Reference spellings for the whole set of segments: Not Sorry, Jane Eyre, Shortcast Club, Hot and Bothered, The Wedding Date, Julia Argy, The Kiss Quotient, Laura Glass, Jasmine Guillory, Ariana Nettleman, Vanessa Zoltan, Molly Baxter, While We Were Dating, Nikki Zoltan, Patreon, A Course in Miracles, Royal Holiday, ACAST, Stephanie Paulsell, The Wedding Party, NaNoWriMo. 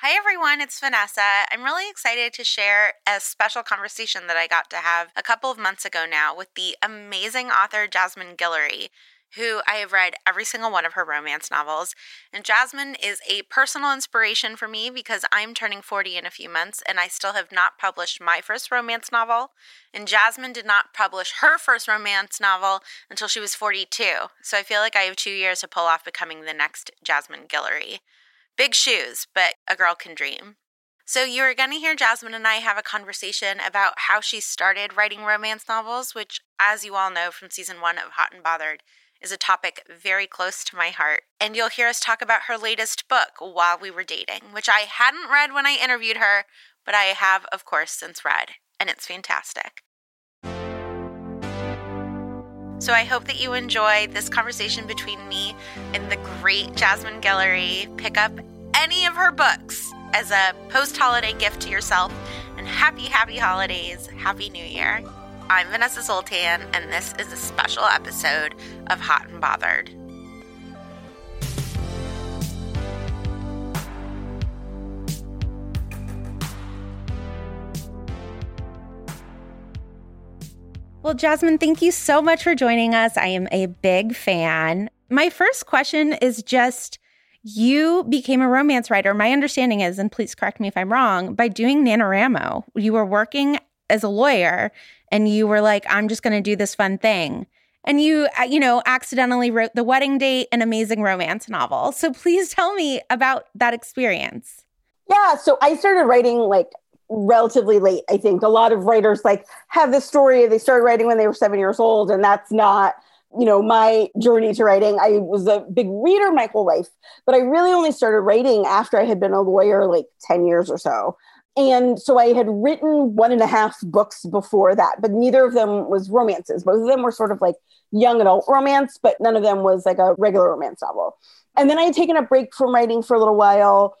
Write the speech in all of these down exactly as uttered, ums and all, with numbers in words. Hi, everyone. It's Vanessa. I'm really excited to share a special conversation that I got to have a couple of months ago now with the amazing author Jasmine Guillory, who I have read every single one of her romance novels. And Jasmine is a personal inspiration for me because I'm turning forty in a few months and I still have not published my first romance novel. And Jasmine did not publish her first romance novel until she was forty-two. So I feel like I have two years to pull off becoming the next Jasmine Guillory. Big shoes, but a girl can dream. So you're going to hear Jasmine and I have a conversation about how she started writing romance novels, which, as you all know from season one of Hot and Bothered, is a topic very close to my heart. And you'll hear us talk about her latest book, While We Were Dating, which I hadn't read when I interviewed her, but I have, of course, since read. And it's fantastic. So I hope that you enjoy this conversation between me and the great Jasmine Guillory. Pick up any of her books as a post-holiday gift to yourself. And happy, happy holidays. Happy New Year. I'm Vanessa Zoltan, and this is a special episode of Hot and Bothered. Well, Jasmine, thank you so much for joining us. I am a big fan. My first question is just, you became a romance writer, my understanding is, and please correct me if I'm wrong, by doing NaNoWriMo. You were working as a lawyer, and you were like, I'm just going to do this fun thing. And you, you know, accidentally wrote The Wedding Date, an amazing romance novel. So please tell me about that experience. Yeah. So I started writing like relatively late. I think a lot of writers like have this story. They started writing when they were seven years old. And that's not, you know, my journey to writing. I was a big reader my whole life, but I really only started writing after I had been a lawyer like ten years or so. And so I had written one and a half books before that, but neither of them was romances. Both of them were sort of like young adult romance, but none of them was like a regular romance novel. And then I had taken a break from writing for a little while.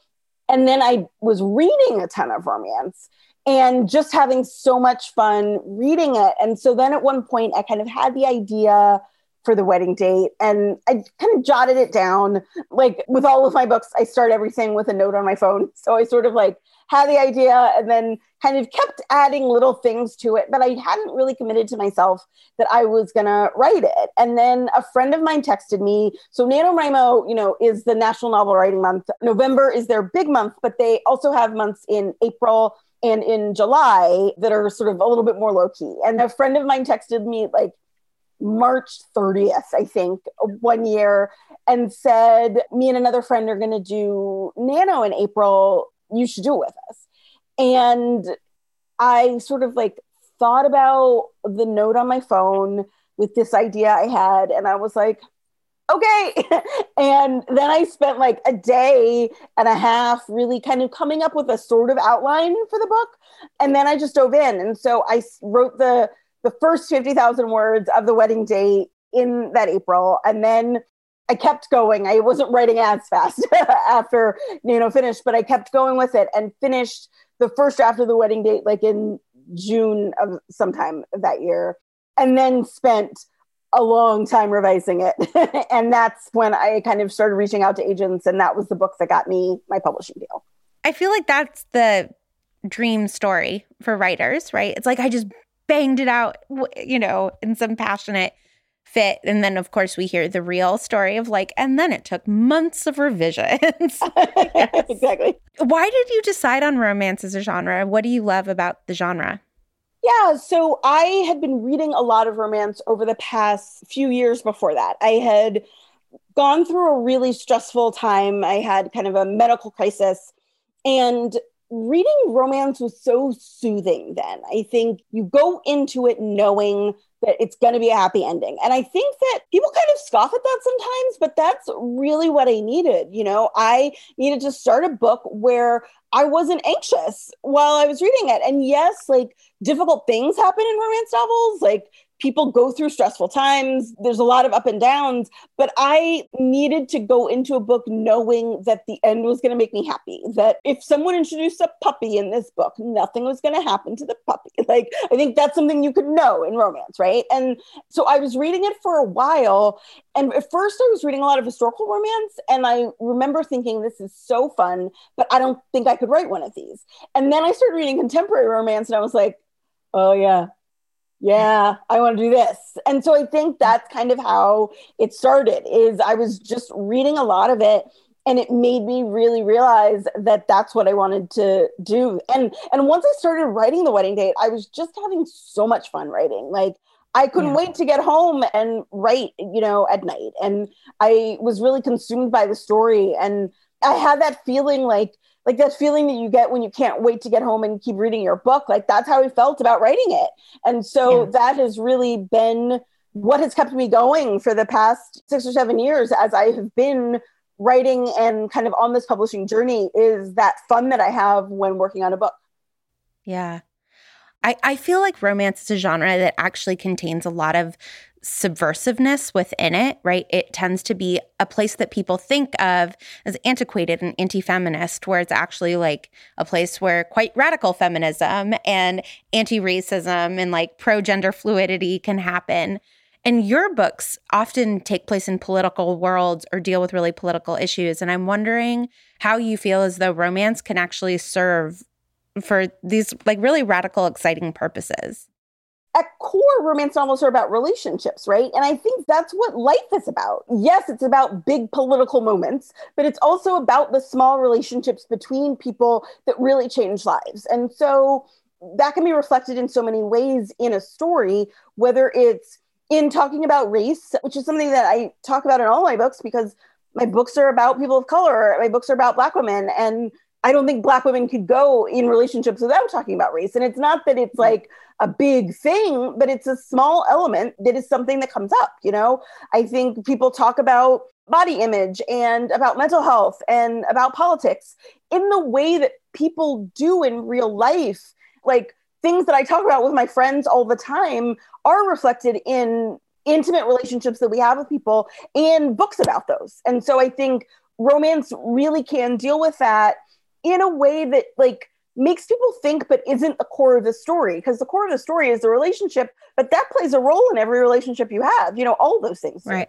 And then I was reading a ton of romance and just having so much fun reading it. And so then at one point I kind of had the idea for The Wedding Date. And I kind of jotted it down. Like with all of my books, I start everything with a note on my phone. So I sort of like had the idea and then kind of kept adding little things to it, but I hadn't really committed to myself that I was going to write it. And then a friend of mine texted me. So NaNoWriMo, you know, is the National Novel Writing Month. November is their big month, but they also have months in April and in July that are sort of a little bit more low key. And a friend of mine texted me like March thirtieth, I think, one year and said, me and another friend are going to do Nano in April. You should do it with us. And I sort of like thought about the note on my phone with this idea I had. And I was like, okay. And then I spent like a day and a half really kind of coming up with a sort of outline for the book. And then I just dove in. And so I wrote the, the first fifty thousand words of The Wedding Date in that April. And then I kept going. I wasn't writing as fast after you know finished, but I kept going with it and finished the first draft of The Wedding Date like in June of sometime that year, and then spent a long time revising it. And that's when I kind of started reaching out to agents, and that was the book that got me my publishing deal. I feel like that's the dream story for writers, right? It's like I just banged it out, you know, in some passionate fit. And then, of course, we hear the real story of like, and then it took months of revisions. Yes. Exactly. Why did you decide on romance as a genre? What do you love about the genre? Yeah, so I had been reading a lot of romance over the past few years before that. I had gone through a really stressful time. I had kind of a medical crisis, and reading romance was so soothing then. I think you go into it knowing that it's going to be a happy ending. And I think that people kind of scoff at that sometimes, but that's really what I needed. You know, I needed to start a book where I wasn't anxious while I was reading it. And yes, like difficult things happen in romance novels. Like people go through stressful times. There's a lot of up and downs, but I needed to go into a book knowing that the end was going to make me happy, that if someone introduced a puppy in this book, nothing was going to happen to the puppy. Like, I think that's something you could know in romance, right? And so I was reading it for a while. And at first I was reading a lot of historical romance. And I remember thinking, this is so fun, but I don't think I could write one of these. And then I started reading contemporary romance and I was like, oh yeah. Yeah, I want to do this. And so I think that's kind of how it started, is I was just reading a lot of it, and it made me really realize that that's what I wanted to do. And and once I started writing The Wedding Date, I was just having so much fun writing. Like, I couldn't yeah. wait to get home and write, you know, at night. And I was really consumed by the story. And I had that feeling like, Like that feeling that you get when you can't wait to get home and keep reading your book. Like that's how I felt about writing it. And so yeah. that has really been what has kept me going for the past six or seven years as I have been writing and kind of on this publishing journey, is that fun that I have when working on a book. Yeah. I, I feel like romance is a genre that actually contains a lot of subversiveness within it, right? It tends to be a place that people think of as antiquated and anti-feminist, where it's actually like a place where quite radical feminism and anti-racism and like pro-gender fluidity can happen. And your books often take place in political worlds or deal with really political issues. And I'm wondering how you feel as though romance can actually serve for these like really radical, exciting purposes. At core, romance novels are about relationships, right? And I think that's what life is about. Yes, it's about big political moments, but it's also about the small relationships between people that really change lives. And so that can be reflected in so many ways in a story, whether it's in talking about race, which is something that I talk about in all my books, because my books are about people of color, my books are about Black women, and I don't think Black women could go in relationships without talking about race. And it's not that it's like a big thing, but it's a small element that is something that comes up, you know? I think people talk about body image and about mental health and about politics in the way that people do in real life. Like things that I talk about with my friends all the time are reflected in intimate relationships that we have with people and books about those. And so I think romance really can deal with that in a way that like makes people think, but isn't the core of the story, because the core of the story is the relationship, but that plays a role in every relationship you have, you know, all those things. Right.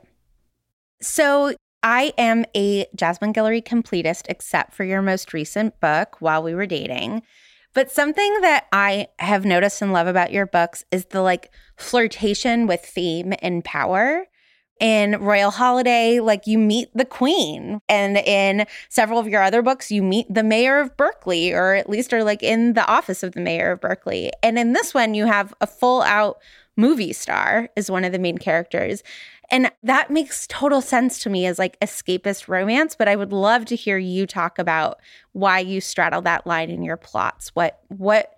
So I am a Jasmine Guillory completist, except for your most recent book, While We Were Dating. But something that I have noticed and love about your books is the like flirtation with fame and power. In Royal Holiday, like you meet the queen. And in several of your other books, you meet the mayor of Berkeley, or at least are like in the office of the mayor of Berkeley. And in this one, you have a full out movie star as one of the main characters. And that makes total sense to me as like escapist romance. But I would love to hear you talk about why you straddle that line in your plots, what what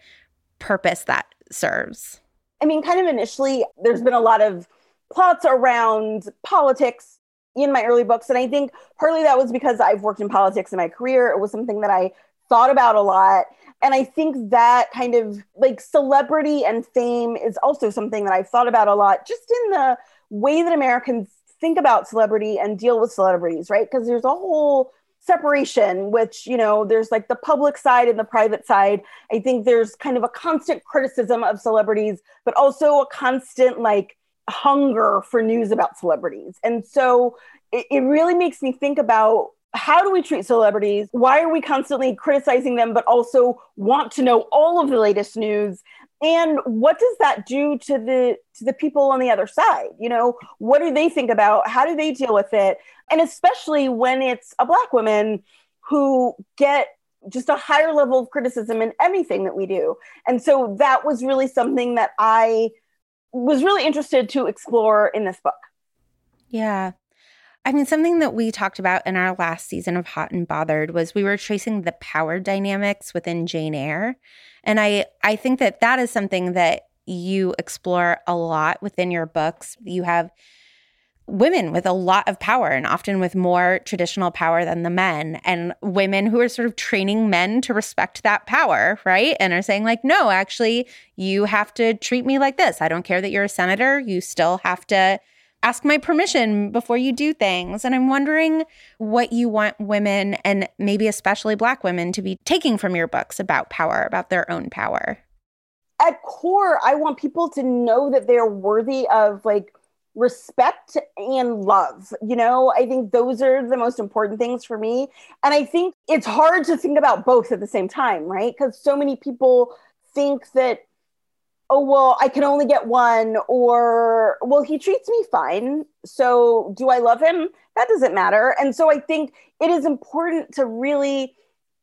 purpose that serves. I mean, kind of initially, there's been a lot of plots around politics in my early books. And I think partly that was because I've worked in politics in my career. It was something that I thought about a lot. And I think that kind of like celebrity and fame is also something that I've thought about a lot, just in the way that Americans think about celebrity and deal with celebrities, right? Because there's a whole separation, which, you know, there's like the public side and the private side. I think there's kind of a constant criticism of celebrities, but also a constant like hunger for news about celebrities. And so it, it really makes me think about how do we treat celebrities? Why are we constantly criticizing them, but also want to know all of the latest news? And what does that do to the to the people on the other side? You know, what do they think about? How do they deal with it? And especially when it's a Black woman who get just a higher level of criticism in anything that we do. And so that was really something that I was really interested to explore in this book. Yeah. I mean, something that we talked about in our last season of Hot and Bothered was we were tracing the power dynamics within Jane Eyre. And I, I think that that is something that you explore a lot within your books. You have women with a lot of power and often with more traditional power than the men, and women who are sort of training men to respect that power, right? And are saying like, no, actually, you have to treat me like this. I don't care that you're a senator. You still have to ask my permission before you do things. And I'm wondering what you want women, and maybe especially Black women, to be taking from your books about power, about their own power. At core, I want people to know that they're worthy of like respect and love. You know, I think those are the most important things for me. And I think it's hard to think about both at the same time, right? Because so many people think that, oh, well, I can only get one, or, well, he treats me fine, so do I love him? That doesn't matter. And so I think it is important to really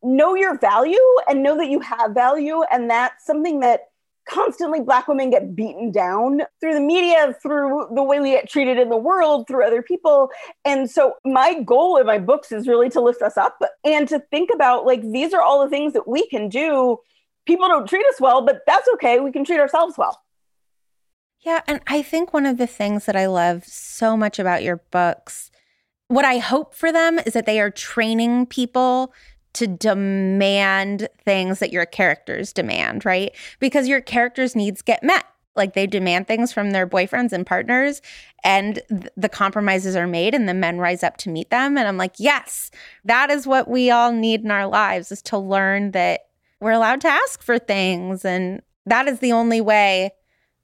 know your value and know that you have value. And that's something that constantly Black women get beaten down through the media, through the way we get treated in the world, through other people. And so my goal in my books is really to lift us up and to think about, like, these are all the things that we can do. People don't treat us well, but that's okay. We can treat ourselves well. Yeah. And I think one of the things that I love so much about your books, what I hope for them is that they are training people to demand things that your characters demand, right? Because your characters' needs get met. Like, they demand things from their boyfriends and partners, and th- the compromises are made and the men rise up to meet them. And I'm like, yes, that is what we all need in our lives, is to learn that we're allowed to ask for things, and that is the only way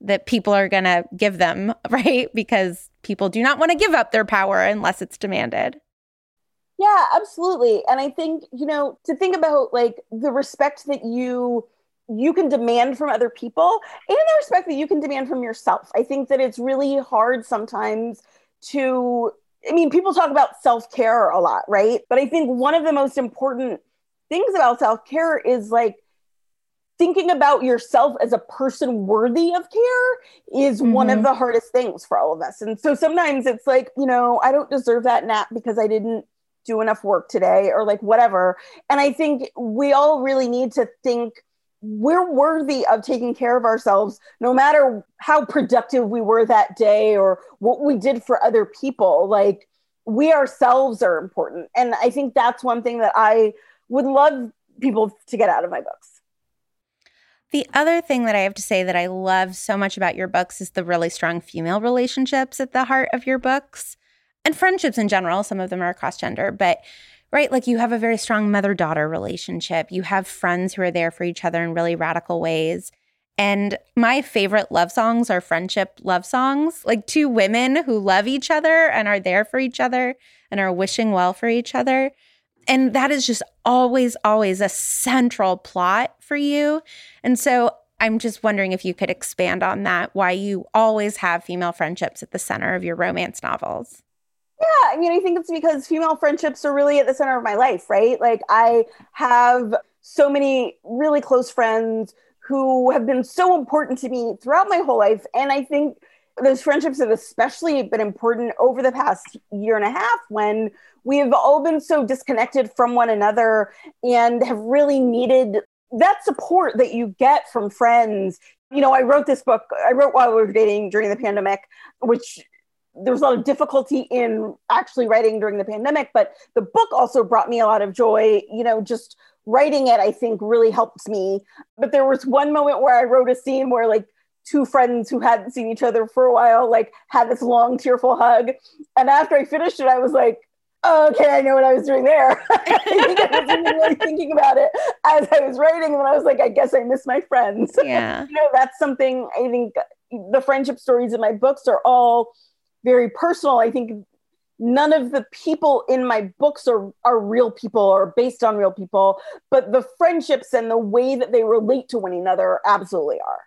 that people are going to give them, right? Because people do not want to give up their power unless it's demanded. Yeah, absolutely. And I think, you know, to think about like the respect that you you can demand from other people and the respect that you can demand from yourself. I think that it's really hard sometimes to, I mean, people talk about self-care a lot, right? But I think one of the most important things about self-care is like thinking about yourself as a person worthy of care is mm-hmm. one of the hardest things for all of us. And so sometimes it's like, you know, I don't deserve that nap because I didn't do enough work today, or like whatever. And I think we all really need to think we're worthy of taking care of ourselves, no matter how productive we were that day or what we did for other people. Like, we ourselves are important. And I think that's one thing that I would love people to get out of my books. The other thing that I have to say that I love so much about your books is the really strong female relationships at the heart of your books, and friendships in general. Some of them are cross-gender, but right, like you have a very strong mother-daughter relationship. You have friends who are there for each other in really radical ways. And my favorite love songs are friendship love songs, like two women who love each other and are there for each other and are wishing well for each other. And that is just always, always a central plot for you. And so I'm just wondering if you could expand on that, why you always have female friendships at the center of your romance novels. Yeah, I mean, I think it's because female friendships are really at the center of my life, right? Like, I have so many really close friends who have been so important to me throughout my whole life. And I think those friendships have especially been important over the past year and a half, when we have all been so disconnected from one another and have really needed that support that you get from friends. You know, I wrote this book, I wrote While We Were Dating during the pandemic, which there was a lot of difficulty in actually writing during the pandemic, but the book also brought me a lot of joy. You know, just writing it, I think, really helps me. But there was one moment where I wrote a scene where like two friends who hadn't seen each other for a while, like had this long, tearful hug. And after I finished it, I was like, oh, okay, I know what I was doing there. I think I wasn't really thinking about it as I was writing. And then I was like, I guess I miss my friends. Yeah. You know, that's something I think the friendship stories in my books are all very personal. I think none of the people in my books are, are real people or based on real people, but the friendships and the way that they relate to one another absolutely are.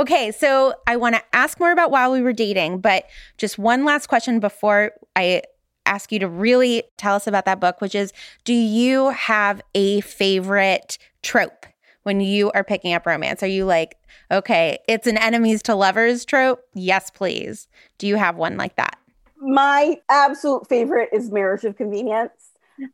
Okay, so I want to ask more about While We Were Dating, but just one last question before I ask you to really tell us about that book, which is, do you have a favorite trope when you are picking up romance? Are you like, okay, it's an enemies to lovers trope? Yes, please. Do you have one like that? My absolute favorite is marriage of convenience.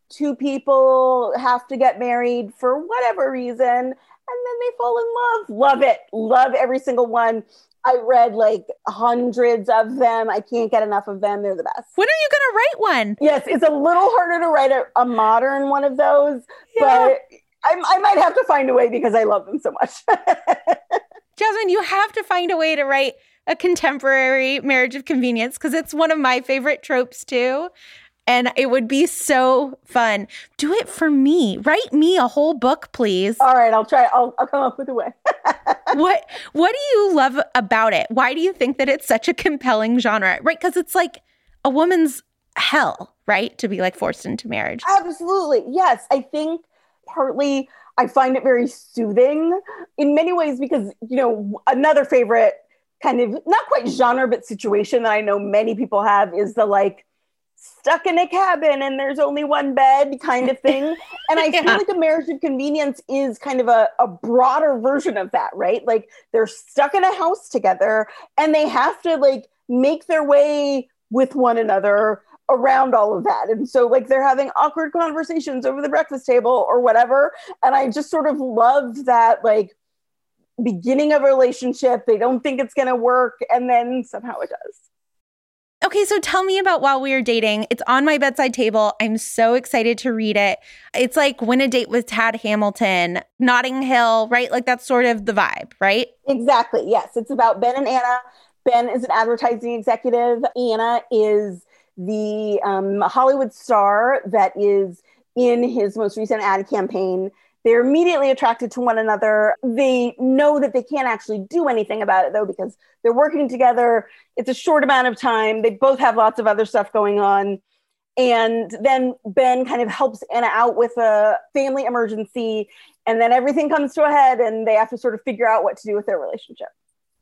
Two people have to get married for whatever reason, and then they fall in love. Love it. Love every single one. I read like hundreds of them. I can't get enough of them. They're the best. When are you going to write one? Yes, it's a little harder to write a, a modern one of those, yeah. but I, I might have to find a way because I love them so much. Jasmine, you have to find a way to write a contemporary marriage of convenience because it's one of my favorite tropes too. And it would be so fun. Do it for me. Write me a whole book, please. All right, I'll try. I'll, I'll come up with a way. What What do you love about it? Why do you think that it's such a compelling genre? Right, because it's like a woman's hell, right? To be like forced into marriage. Absolutely. Yes, I think partly I find it very soothing in many ways because, you know, another favorite kind of, not quite genre, but situation that I know many people have is the like, stuck in a cabin and there's only one bed kind of thing. And I yeah. feel like a marriage of convenience is kind of a, a broader version of that, right? Like they're stuck in a house together and they have to like make their way with one another around all of that. And so like they're having awkward conversations over the breakfast table or whatever. And I just sort of love that like beginning of a relationship. They don't think it's going to work and then somehow it does. Okay, so tell me about While We Were Dating. It's on my bedside table. I'm so excited to read it. It's like When a Date with Tad Hamilton, Notting Hill, right? Like that's sort of the vibe, right? Exactly, yes. It's about Ben and Anna. Ben is an advertising executive. Anna is the um, Hollywood star that is in his most recent ad campaign. They're immediately attracted to one another. They know that they can't actually do anything about it, though, because they're working together. It's a short amount of time. They both have lots of other stuff going on. And then Ben kind of helps Anna out with a family emergency. And then everything comes to a head and they have to sort of figure out what to do with their relationship.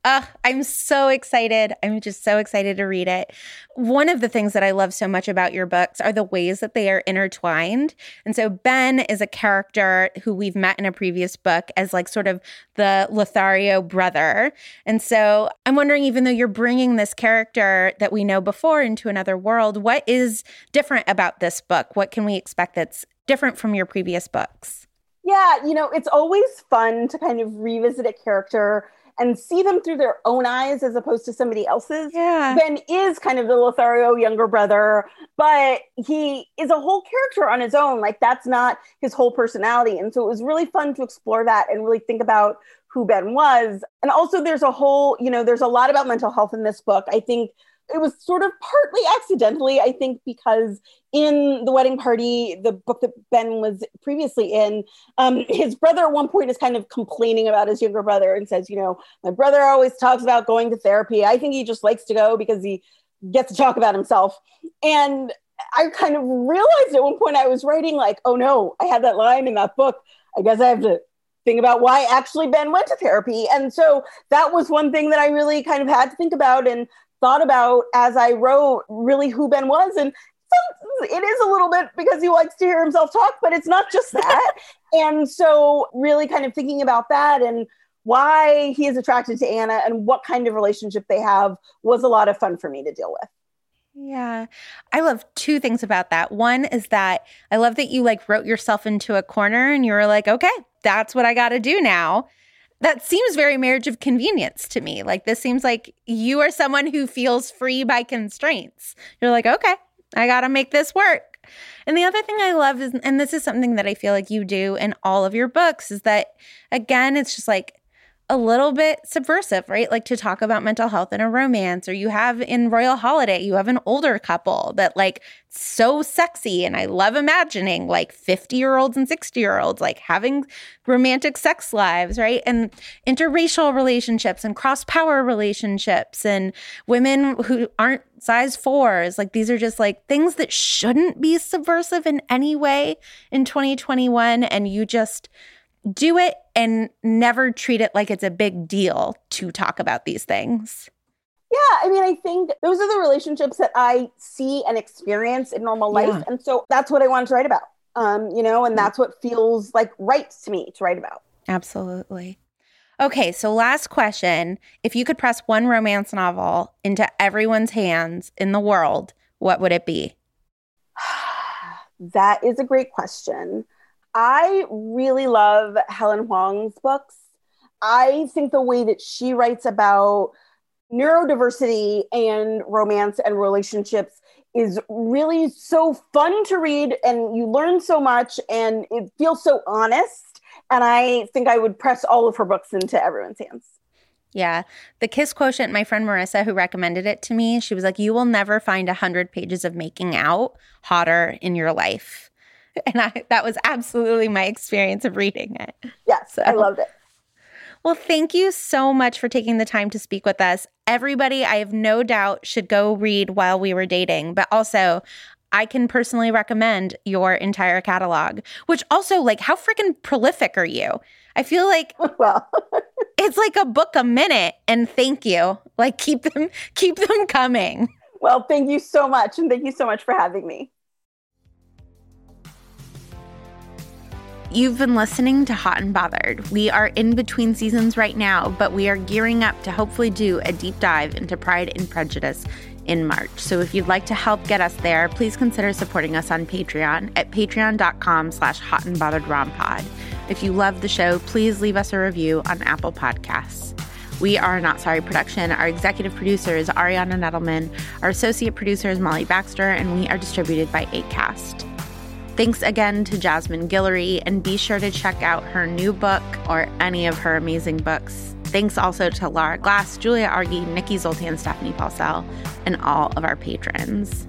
Uh, I'm so excited. I'm just so excited to read it. One of the things that I love so much about your books are the ways that they are intertwined. And so Ben is a character who we've met in a previous book as like sort of the Lothario brother. And so I'm wondering, even though you're bringing this character that we know before into another world, what is different about this book? What can we expect that's different from your previous books? Yeah, you know, it's always fun to kind of revisit a character and see them through their own eyes as opposed to somebody else's. Yeah. Ben is kind of the Lothario younger brother, but he is a whole character on his own. Like that's not his whole personality. And so it was really fun to explore that and really think about who Ben was. And also there's a whole, you know, there's a lot about mental health in this book. I think it was sort of partly accidentally, I think, because in The Wedding Party, the book that Ben was previously in, um, his brother at one point is kind of complaining about his younger brother and says, you know, my brother always talks about going to therapy. I think he just likes to go because he gets to talk about himself. And I kind of realized at one point I was writing like, oh no, I had that line in that book. I guess I have to think about why actually Ben went to therapy. And so that was one thing that I really kind of had to think about and thought about as I wrote really who Ben was. And so it is a little bit because he likes to hear himself talk, but it's not just that. And so really kind of thinking about that and why he is attracted to Anna and what kind of relationship they have was a lot of fun for me to deal with. Yeah. I love two things about that. One is that I love that you like wrote yourself into a corner and you were like, okay, that's what I got to do now. That seems very marriage of convenience to me. Like this seems like you are someone who feels free by constraints. You're like, okay, I got to make this work. And the other thing I love is, and this is something that I feel like you do in all of your books, is that, again, it's just like a little bit subversive, right? Like to talk about mental health in a romance, or you have in Royal Holiday, you have an older couple that like so sexy. And I love imagining like fifty-year-olds and sixty-year-olds like having romantic sex lives, right? And interracial relationships and cross-power relationships and women who aren't size fours. Like these are just like things that shouldn't be subversive in any way in twenty twenty-one. And you just do it and never treat it like it's a big deal to talk about these things. Yeah, I mean, I think those are the relationships that I see and experience in normal life. Yeah. And so that's what I wanted to write about, um, you know, and that's what feels like right to me to write about. Absolutely. Okay, so last question. If you could press one romance novel into everyone's hands in the world, what would it be? That is a great question. I really love Helen Huang's books. I think the way that she writes about neurodiversity and romance and relationships is really so fun to read, and you learn so much and it feels so honest. And I think I would press all of her books into everyone's hands. Yeah. The Kiss Quotient, my friend Marissa, who recommended it to me, she was like, you will never find one hundred pages of making out hotter in your life. And I, that was absolutely my experience of reading it. Yes, so. I loved it. Well, thank you so much for taking the time to speak with us. Everybody, I have no doubt, should go read While We Were Dating. But also, I can personally recommend your entire catalog, which also, like, how freaking prolific are you? I feel like well, it's like a book a minute. And thank you. Like, keep them, keep them coming. Well, thank you so much. And thank you so much for having me. You've been listening to Hot and Bothered. We are in between seasons right now, but we are gearing up to hopefully do a deep dive into Pride and Prejudice in March. So if you'd like to help get us there, please consider supporting us on Patreon at patreon dot com slash hot and bothered rom pod. If you love the show, please leave us a review on Apple Podcasts. We are Not Sorry Production. Our executive producer is Ariana Nettleman. Our associate producer is Molly Baxter, and we are distributed by ACAST. Thanks again to Jasmine Guillory, and be sure to check out her new book or any of her amazing books. Thanks also to Laura Glass, Julia Argy, Nikki Zoltan, Stephanie Paulsell, and all of our patrons.